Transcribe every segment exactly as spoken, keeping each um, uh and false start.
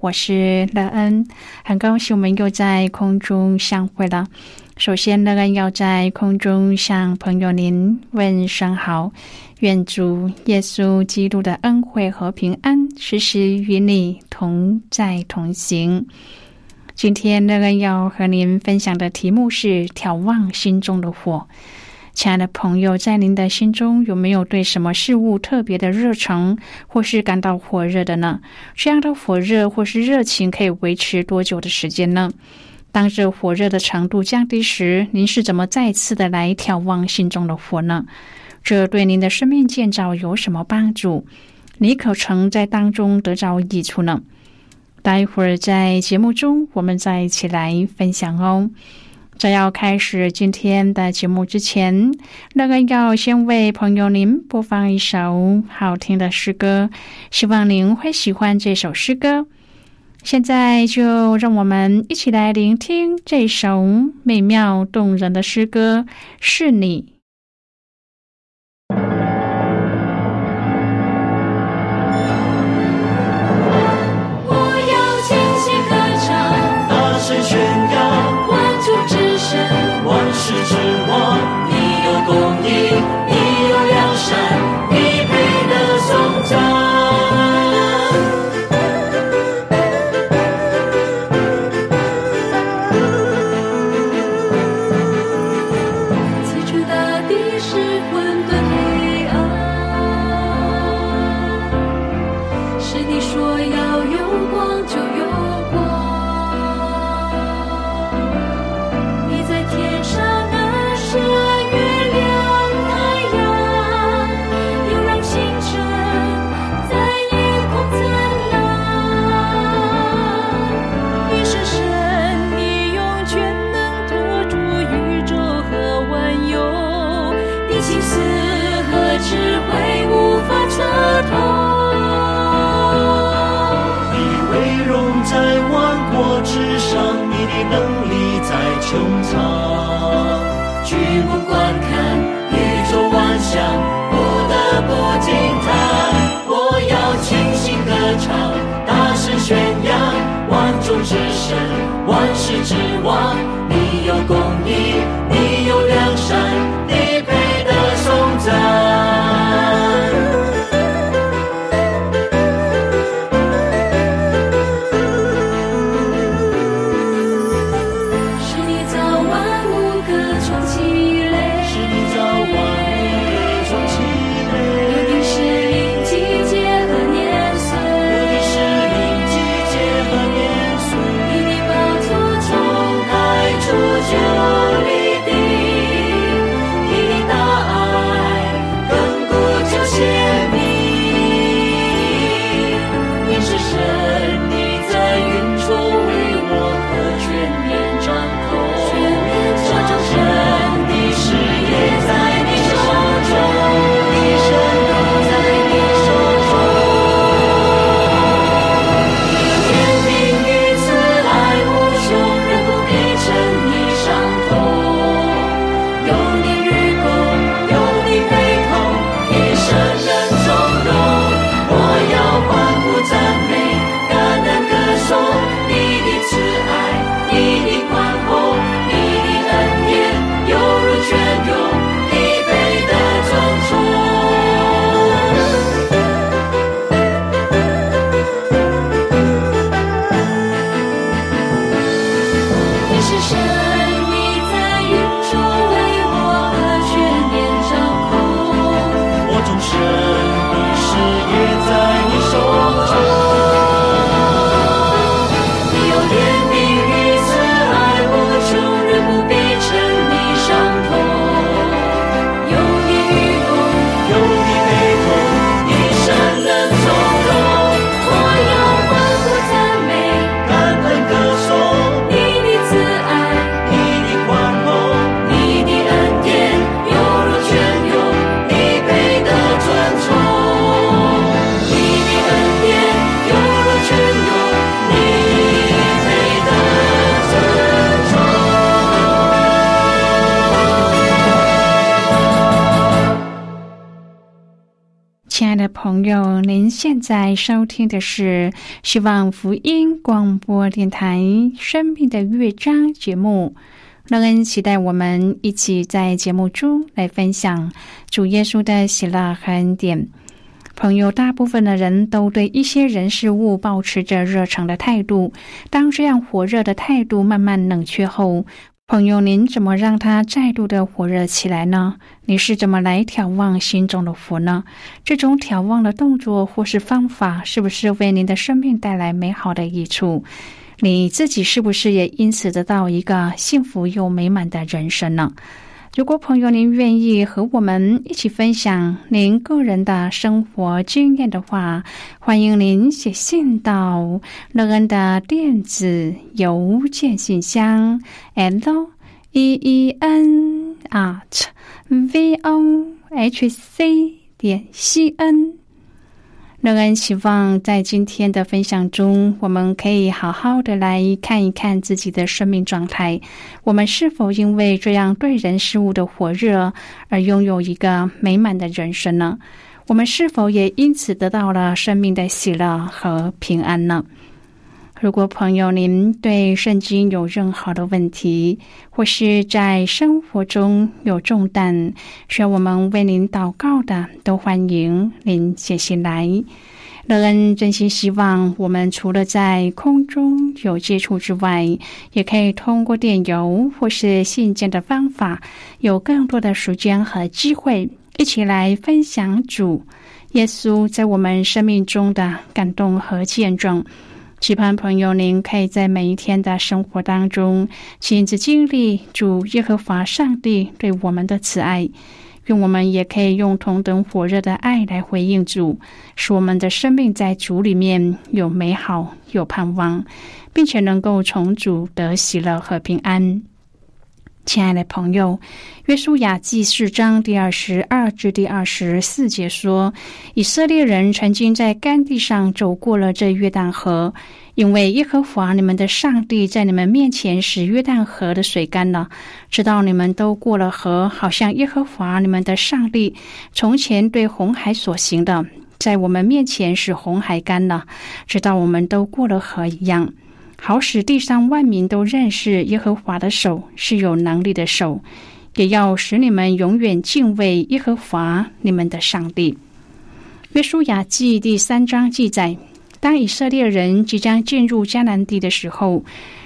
我是乐恩，很高兴我们又在空中相会了。首先，乐恩要在空中向朋友您问声好，愿主耶稣基督的恩惠和平安时时与你同在同行。今天，乐恩要和您分享的题目是眺望心中的火。亲爱的朋友，在您的心中有没有对什么事物特别的热诚或是感到火热的呢？这样的火热或是热情可以维持多久的时间呢？当这火热的程度降低时，您是怎么再次的来眺望心中的火呢？这对您的生命建造有什么帮助？你可曾在当中得到益处呢？待会儿在节目中我们再一起来分享哦。在要开始今天的节目之前，那个要先为朋友您播放一首好听的诗歌，希望您会喜欢这首诗歌。现在就让我们一起来聆听这首美妙动人的诗歌，是你。是你是神，你在云中为我和全面掌控。我众生的事也在你手中。你有怜悯与慈爱，我终日不必沉溺伤痛。有你与共，有你陪同，一生能从容。我要欢呼赞美，感恩歌颂。 亲爱的朋友，您现在收听的是希望福音广播电台《生命的乐章》节目。乐恩期待我们一起在节目中来分享主耶稣的喜乐和恩典。朋友，大部分的人都对一些人事物保持着热诚的态度，当这样火热的态度慢慢冷却后， 朋友，您怎么让它再度的火热起来呢？你是怎么来眺望心中的福呢？这种眺望的动作或是方法，是不是为您的生命带来美好的益处？你自己是不是也因此得到一个幸福又美满的人生呢？如果朋友您愿意和我们一起分享您个人的生活经验的话，欢迎您写信到乐恩的电子邮件信箱 l e e n at v o h c 点 c n。 乐恩希望在今天的分享中，我们可以好好的来看一看自己的生命状态，我们是否因为这样对人事物的火热而拥有一个美满的人生呢？我们是否也因此得到了生命的喜乐和平安呢？如果朋友您对圣经有任何的问题，或是在生活中有重担需要我们为您祷告的，都欢迎您写信来。乐恩真心希望我们除了在空中有接触之外，也可以通过电邮或是信件的方法，有更多的时间和机会一起来分享主耶稣在我们生命中的感动和见证。 期盼朋友您可以在每一天的生活当中亲自经历主耶和华上帝对我们的慈爱，愿我们也可以用同等火热的爱来回应主，使我们的生命在主里面有美好、有盼望，并且能够从主得喜乐和平安。 亲爱的朋友，约书亚记四章第二十二至第二十四节说，以色列人曾经在干地上走过了这约旦河，因为耶和华你们的上帝在你们面前使约旦河的水干了，直到你们都过了河，好像耶和华你们的上帝从前对红海所行的，在我们面前使红海干了，直到我们都过了河一样。 好使地上万民都认识耶和华的手是有能力的手，也要使你们永远敬畏耶和华你们的上帝。约书亚记第三章记载，当以色列人即将进入迦南地的时候，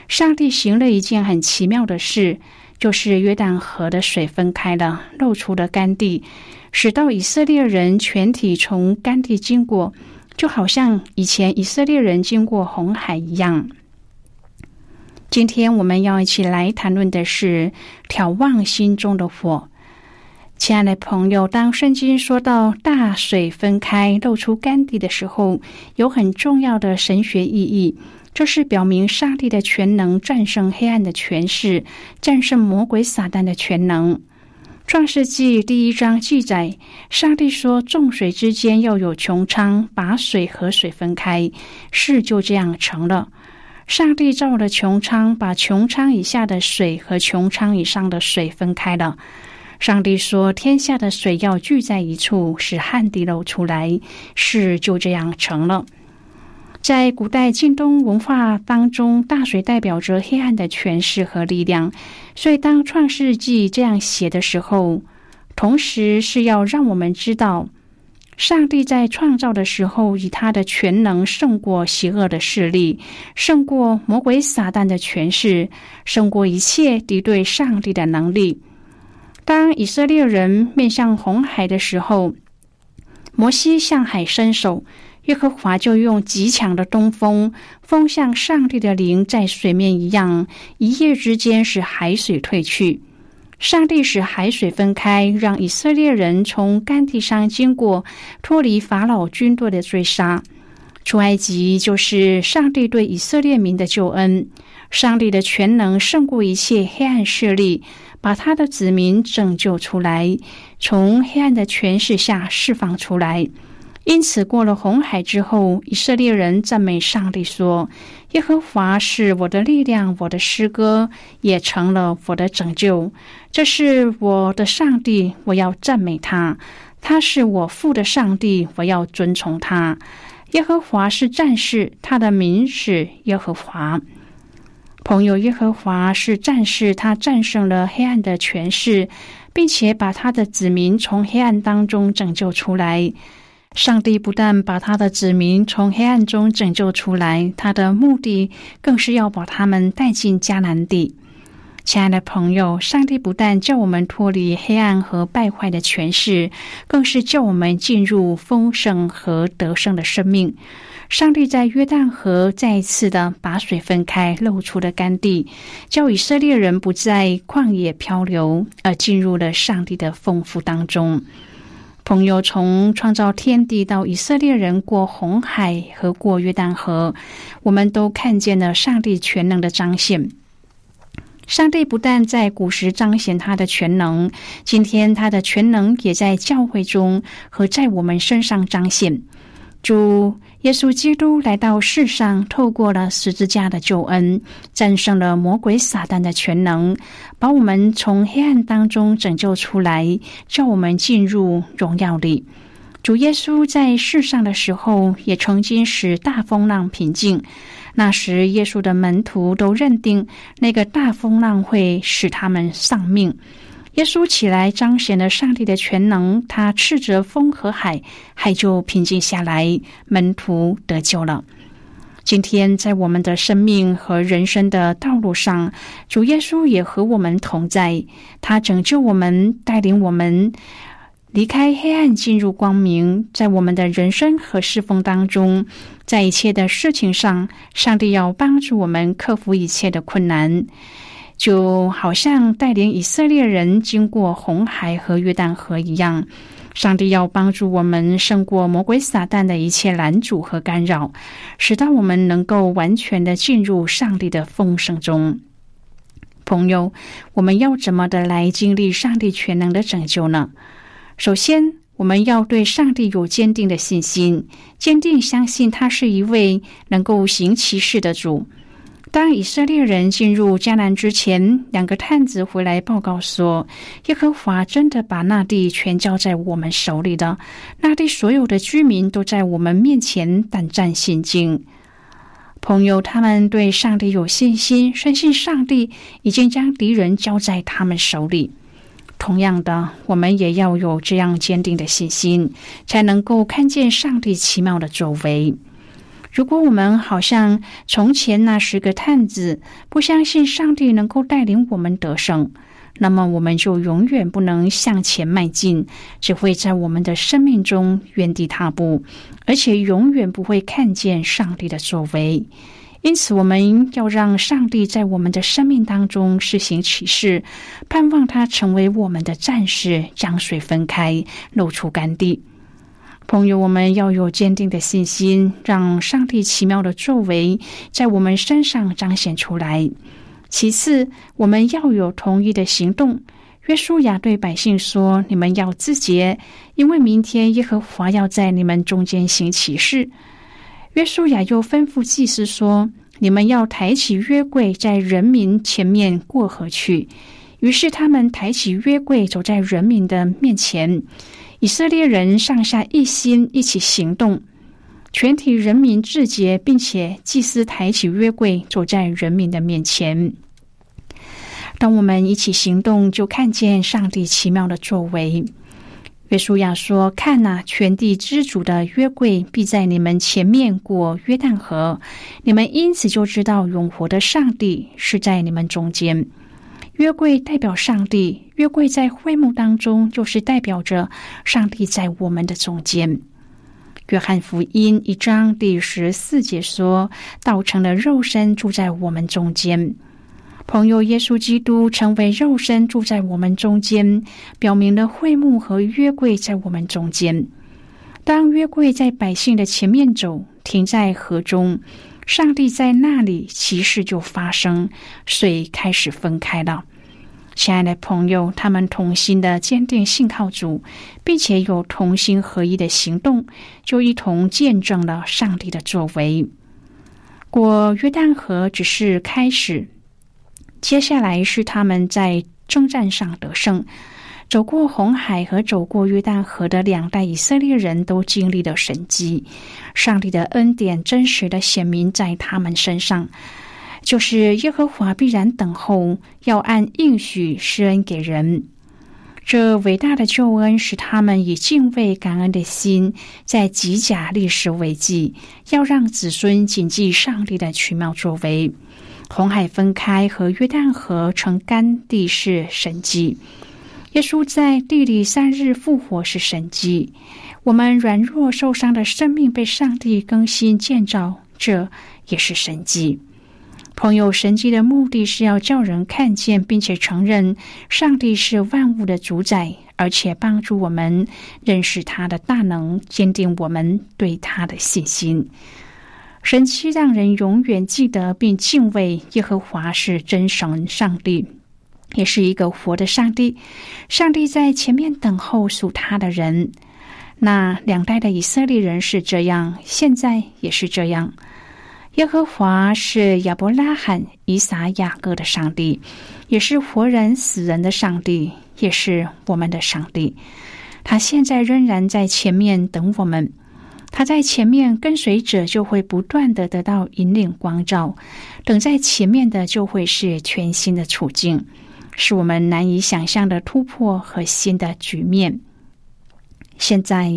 上帝行了一件很奇妙的事，就是约旦河的水分开了，露出了干地，使到以色列人全体从干地经过，就好像以前以色列人经过红海一样。 今天我们要一起来谈论的是眺望心中的火。亲爱的朋友，当圣经说到大水分开露出干地的时候，有很重要的神学意义，这是表明上帝的全能战胜黑暗的权势，战胜魔鬼撒旦的全能。创世纪第一章记载，上帝说众水之间要有穹苍，把水和水分开，事就这样成了。 上帝造了穹苍，把穹苍以下的水和穹苍以上的水分开了。上帝说：“天下的水要聚在一处，使旱地露出来。”事就这样成了。在古代近东文化当中，大水代表着黑暗的权势和力量，所以当《创世纪》这样写的时候，同时是要让我们知道，上帝在创造的时候，以他的全能胜过邪恶的势力，胜过魔鬼撒旦的权势，胜过一切敌对上帝的能力。当以色列人面向红海的时候，摩西向海伸手，耶和华就用极强的东风，风像上帝的灵在水面一样，一夜之间使海水退去。上帝使海水分开，让以色列人从干地上经过，脱离法老军队的追杀。出埃及就是上帝对以色列民的救恩。上帝的全能胜过一切黑暗势力，把他的子民拯救出来，从黑暗的权势下释放出来。因此过了红海之后，以色列人赞美上帝说，耶和华是我的力量，我的诗歌也成了我的拯救。这是我的上帝，我要赞美他，他是我父的上帝，我要尊崇他。耶和华是战士，他的名是耶和华。朋友，耶和华是战士，他战胜了黑暗的权势，并且把他的子民从黑暗当中拯救出来。上帝不但把他的子民从黑暗中拯救出来，他的目的更是要把他们带进迦南地。亲爱的朋友，上帝不但叫我们脱离黑暗和败坏的权势，更是叫我们进入丰盛和得胜的生命。上帝在约旦河再一次的把水分开，露出了干地，叫以色列人不在旷野漂流，而进入了上帝的丰富当中。朋友，从创造天地到以色列人过红海和过约旦河，我们都看见了上帝全能的彰显。上帝不但在古时彰显他的全能，今天他的全能也在教会中和在我们身上彰显。主耶稣基督来到世上，透过了十字架的救恩，战胜了魔鬼撒旦的全能，把我们从黑暗当中拯救出来，叫我们进入荣耀里。主耶稣在世上的时候，也曾经使大风浪平静，那时耶稣的门徒都认定那个大风浪会使他们丧命。耶稣起来彰显了上帝的全能，他斥责风和海，海就平静下来，门徒得救了。今天在我们的生命和人生的道路上，主耶稣也和我们同在，他拯救我们，带领我们离开黑暗进入光明。在我们的人生和侍奉当中，在一切的事情上，上帝要帮助我们克服一切的困难，就好像带领以色列人经过红海和约旦河一样，上帝要帮助我们胜过魔鬼撒旦的一切拦阻和干扰，使到我们能够完全的进入上帝的丰盛中。朋友，我们要怎么的来经历上帝全能的拯救呢？首先，我们要对上帝有坚定的信心，坚定相信他是一位能够行奇事的主。当以色列人进入迦南之前，两个探子回来报告说，耶和华真的把那地全交在我们手里的，那地所有的居民都在我们面前胆战心惊。朋友，他们对上帝有信心，深信上帝已经将敌人交在他们手里。同样的，我们也要有这样坚定的信心，才能够看见上帝奇妙的作为。如果我们好像从前那十个探子，不相信上帝能够带领我们得胜，那么我们就永远不能向前迈进，只会在我们的生命中原地踏步，而且永远不会看见上帝的作为。因此，我们要让上帝在我们的生命当中施行奇事，盼望他成为我们的战士，将水分开，露出干地。朋友，我们要有坚定的信心，让上帝奇妙的作为在我们身上彰显出来。其次，我们要有同一的行动。约书亚对百姓说，你们要自洁，因为明天耶和华要在你们中间行奇事。约书亚又吩咐祭司说，你们要抬起约柜，在人民前面过河去。于是他们抬起约柜，走在人民的面前，以色列人上下一心，一起行动，全体人民自洁，并且祭司抬起约柜，走在人民的面前。当我们一起行动，就看见上帝奇妙的作为。约书亚说：“看哪，全地之主的约柜必在你们前面过约旦河，你们因此就知道永活的上帝是在你们中间。”约柜代表上帝，约柜在会幕当中就是代表着上帝在我们的中间。约翰福音一章第十四节说：“道成了肉身，住在我们中间。”朋友，耶稣基督成为肉身住在我们中间，表明了会幕和约柜在我们中间。当约柜在百姓的前面走，停在河中，上帝在那里，奇事就发生，水开始分开了。亲爱的朋友，他们同心的坚定信靠主，并且有同心合一的行动，就一同见证了上帝的作为。过约旦河只是开始，接下来是他们在征战上得胜。走过红海和走过约旦河的两代以色列人都经历了神迹，上帝的恩典真实的显明在他们身上，就是耶和华必然等候，要按应许施恩给人。这伟大的救恩使他们以敬畏感恩的心，在极假历史为记，要让子孙谨记上帝的奇妙作为。红海分开和约旦河成干地是神迹，耶稣在地里三日复活是神迹，我们软弱受伤的生命被上帝更新建造，这也是神迹。朋友，神迹的目的是要叫人看见并且承认上帝是万物的主宰，而且帮助我们认识他的大能，坚定我们对他的信心。神迹让人永远记得并敬畏耶和华是真神，上帝也是一个活的上帝，上帝在前面等候属他的人。那两代的以色列人是这样，现在也是这样。耶和华是亚伯拉罕、以撒、雅各的上帝，也是活人死人的上帝，也是我们的上帝。他现在仍然在前面等我们，他在前面，跟随者就会不断的得到引领光照，等在前面的就会是全新的处境，是我们难以想象的突破和新的局面。现在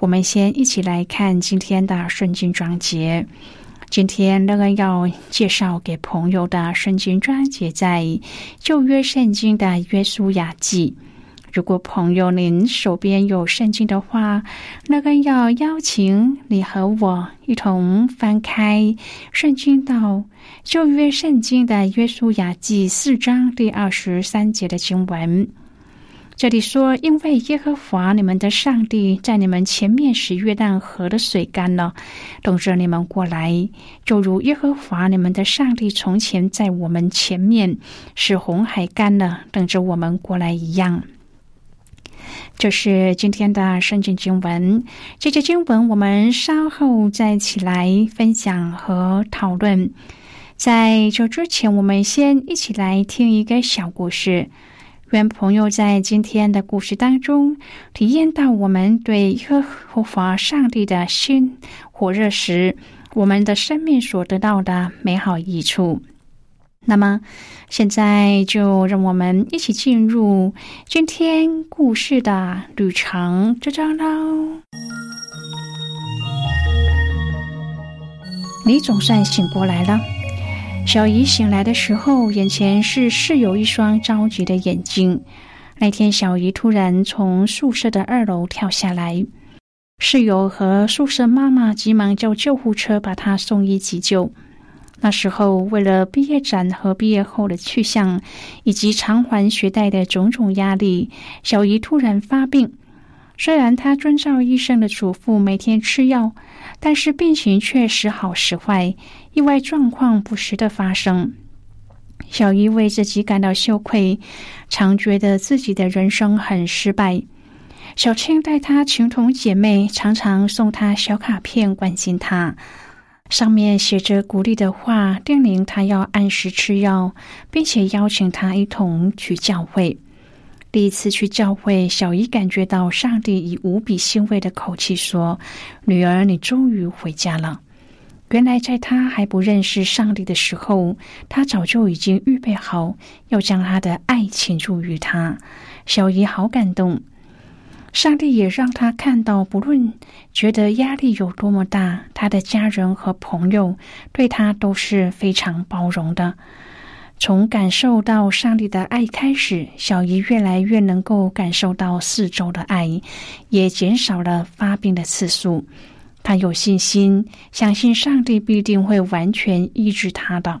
我们先一起来看今天的圣经章节。今天乐恩要介绍给朋友的圣经章节在旧约圣经的约书亚记。如果朋友您手边有圣经的话，乐恩要邀请你和我一同翻开圣经到旧约圣经的约书亚记四章第二十三节的经文。这里说：“因为耶和华你们的上帝在你们前面使约旦河的水干了，等着你们过来，就如耶和华你们的上帝从前在我们前面使红海干了，等着我们过来一样。”这是今天的圣经经文。这些经文我们稍后再一起来分享和讨论。在这之前，我们先一起来听一个小故事。愿朋友在今天的故事当中体验到我们对耶和华上帝的心火热时，我们的生命所得到的美好益处。那么现在就让我们一起进入今天故事的旅程之中喽。你总算醒过来了。小姨醒来的时候，眼前是室友一双着急的眼睛。那天小姨突然从宿舍的二楼跳下来，室友和宿舍妈妈急忙叫救护车把她送医急救。那时候为了毕业展和毕业后的去向，以及偿还学贷的种种压力，小姨突然发病。虽然她遵照医生的嘱咐每天吃药，但是病情却时好时坏，意外状况不时的发生。小姨为自己感到羞愧，常觉得自己的人生很失败。小青带她情同姐妹，常常送她小卡片关心她，上面写着鼓励的话，叮咛她要按时吃药，并且邀请她一同去教会。第一次去教会，小姨感觉到上帝以无比欣慰的口气说：“女儿，你终于回家了。”原来在她还不认识上帝的时候，他早就已经预备好要将他的爱倾注于她。小姨好感动。上帝也让他看到，不论觉得压力有多么大，他的家人和朋友对他都是非常包容的。从感受到上帝的爱开始，小姨越来越能够感受到四周的爱，也减少了发病的次数。他有信心，相信上帝必定会完全医治他的。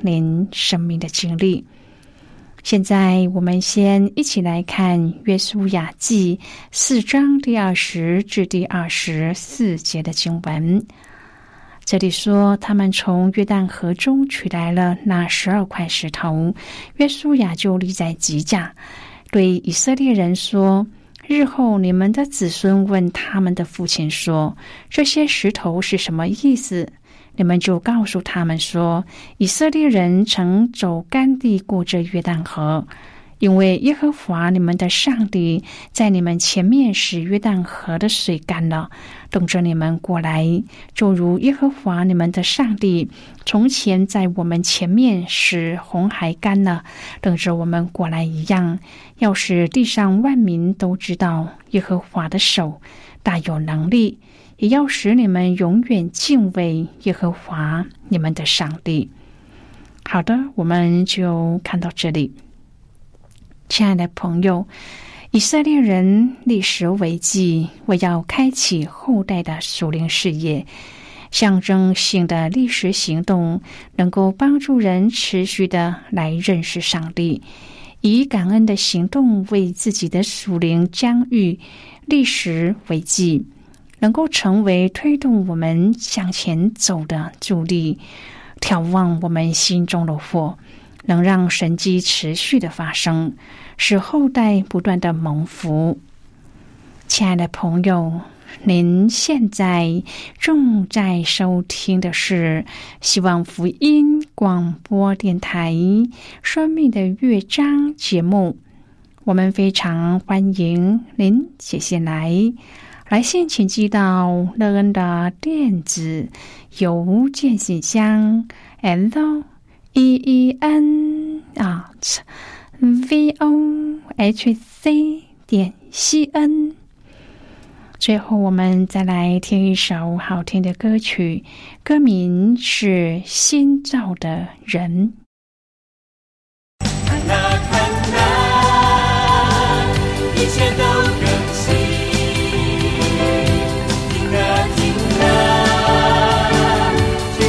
您生命的经历。现在我们先一起来看约书亚记四章第二十至第二十四节的经文。这里说，他们从约旦河中取来了那十二块石头，约书亚就立在吉甲，对以色列人说，日后你们的子孙问他们的父亲说，这些石头是什么意思？你们就告诉他们说，以色列人曾走干地过这约旦河，因为耶和华你们的上帝在你们前面使约旦河的水干了，等着你们过来，就如耶和华你们的上帝从前在我们前面使红海干了，等着我们过来一样，要使地上万民都知道耶和华的手大有能力，也要使你们永远敬畏耶和华你们的上帝。好的，我们就看到这里。亲爱的朋友，以色列人立石为记，为要开启后代的属灵事业，象征性的历史行动能够帮助人持续的来认识上帝，以感恩的行动为自己的属灵疆域立石为记，能够成为推动我们向前走的助力，眺望我们心中的火，能让神迹持续的发生，使后代不断的蒙福。亲爱的朋友，您现在正在收听的是希望福音广播电台生命的乐章节目。我们非常欢迎您写信来，来信请寄到乐恩的电子邮件信箱 l e e n at v o h c 点 c n。最后，我们再来听一首好听的歌曲，歌名是《新造的人》。看哪看哪，一切都更新。听哪听哪，全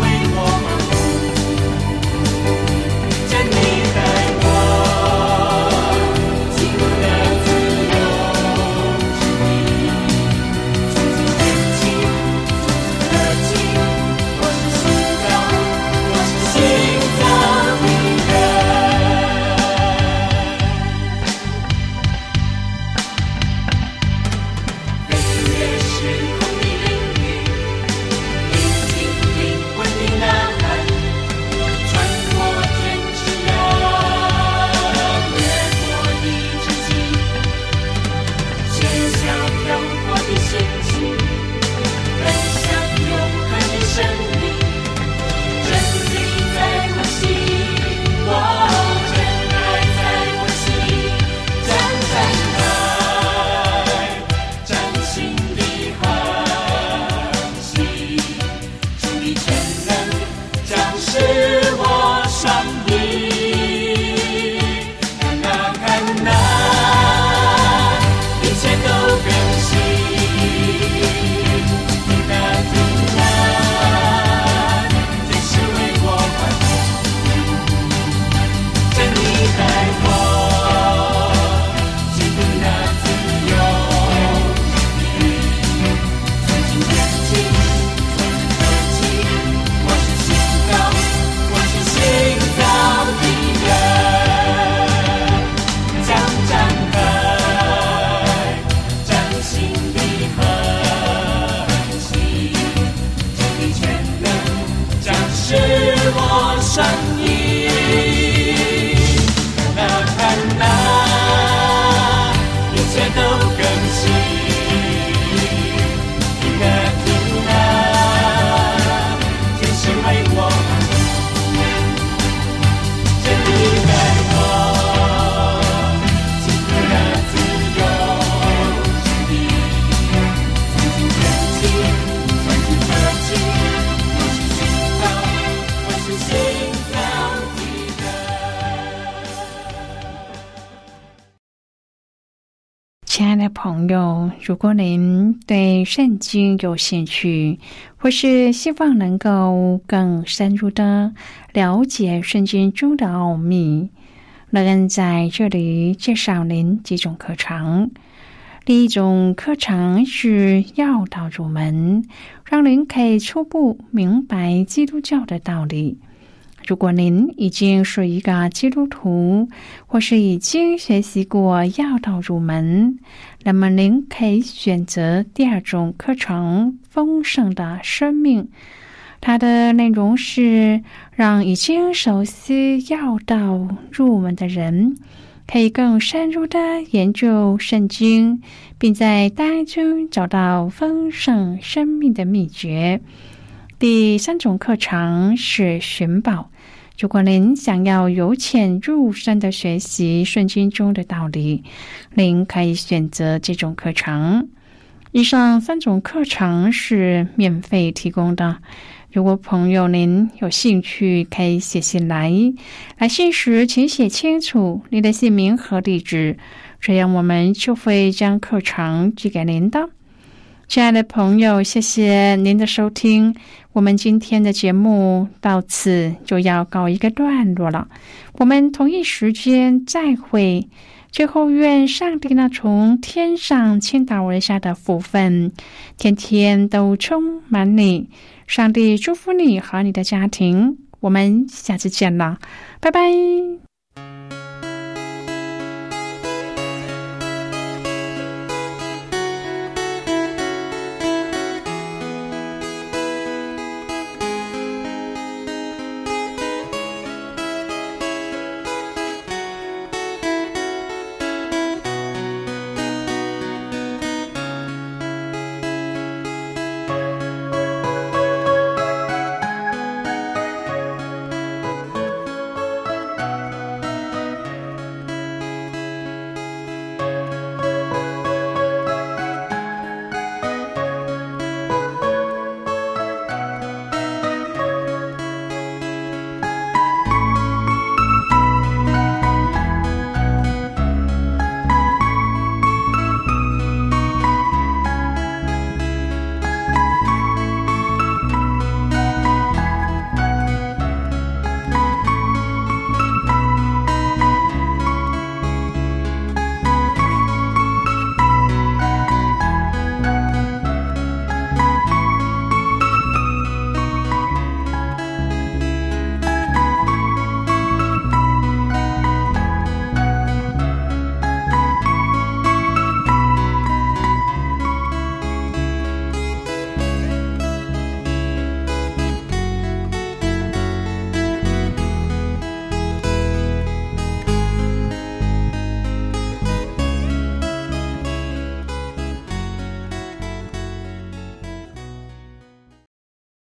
们。新意。啦啦啦，一切都更新。天啊天啊，天使为我真的爱我，天啊自由，天地，天地天地，天地天地，我是心跳，我是心跳。亲爱的朋友，如果您对圣经有兴趣，或是希望能够更深入的了解圣经中的奥秘，乐恩在这里介绍您几种课程。第一种课程是要道入门，让您可以初步明白基督教的道理。如果您已经是一个基督徒，或是已经学习过要道入门，那么您可以选择第二种课程——丰盛的生命。它的内容是让已经熟悉要道入门的人，可以更深入的研究圣经，并在当中找到丰盛生命的秘诀。第三种课程是寻宝。如果您想要由浅入深的学习圣经中的道理，您可以选择这种课程。以上三种课程是免费提供的。如果朋友您有兴趣，可以写信来。来信时，请写清楚您的姓名和地址，这样我们就会将课程寄给您的。亲爱的朋友，谢谢您的收听，我们今天的节目到此就要告一个段落了，我们同一时间再会。最后，愿上帝那从天上倾倒而下的福分，天天都充满你。上帝祝福你和你的家庭，我们下次见了，拜拜。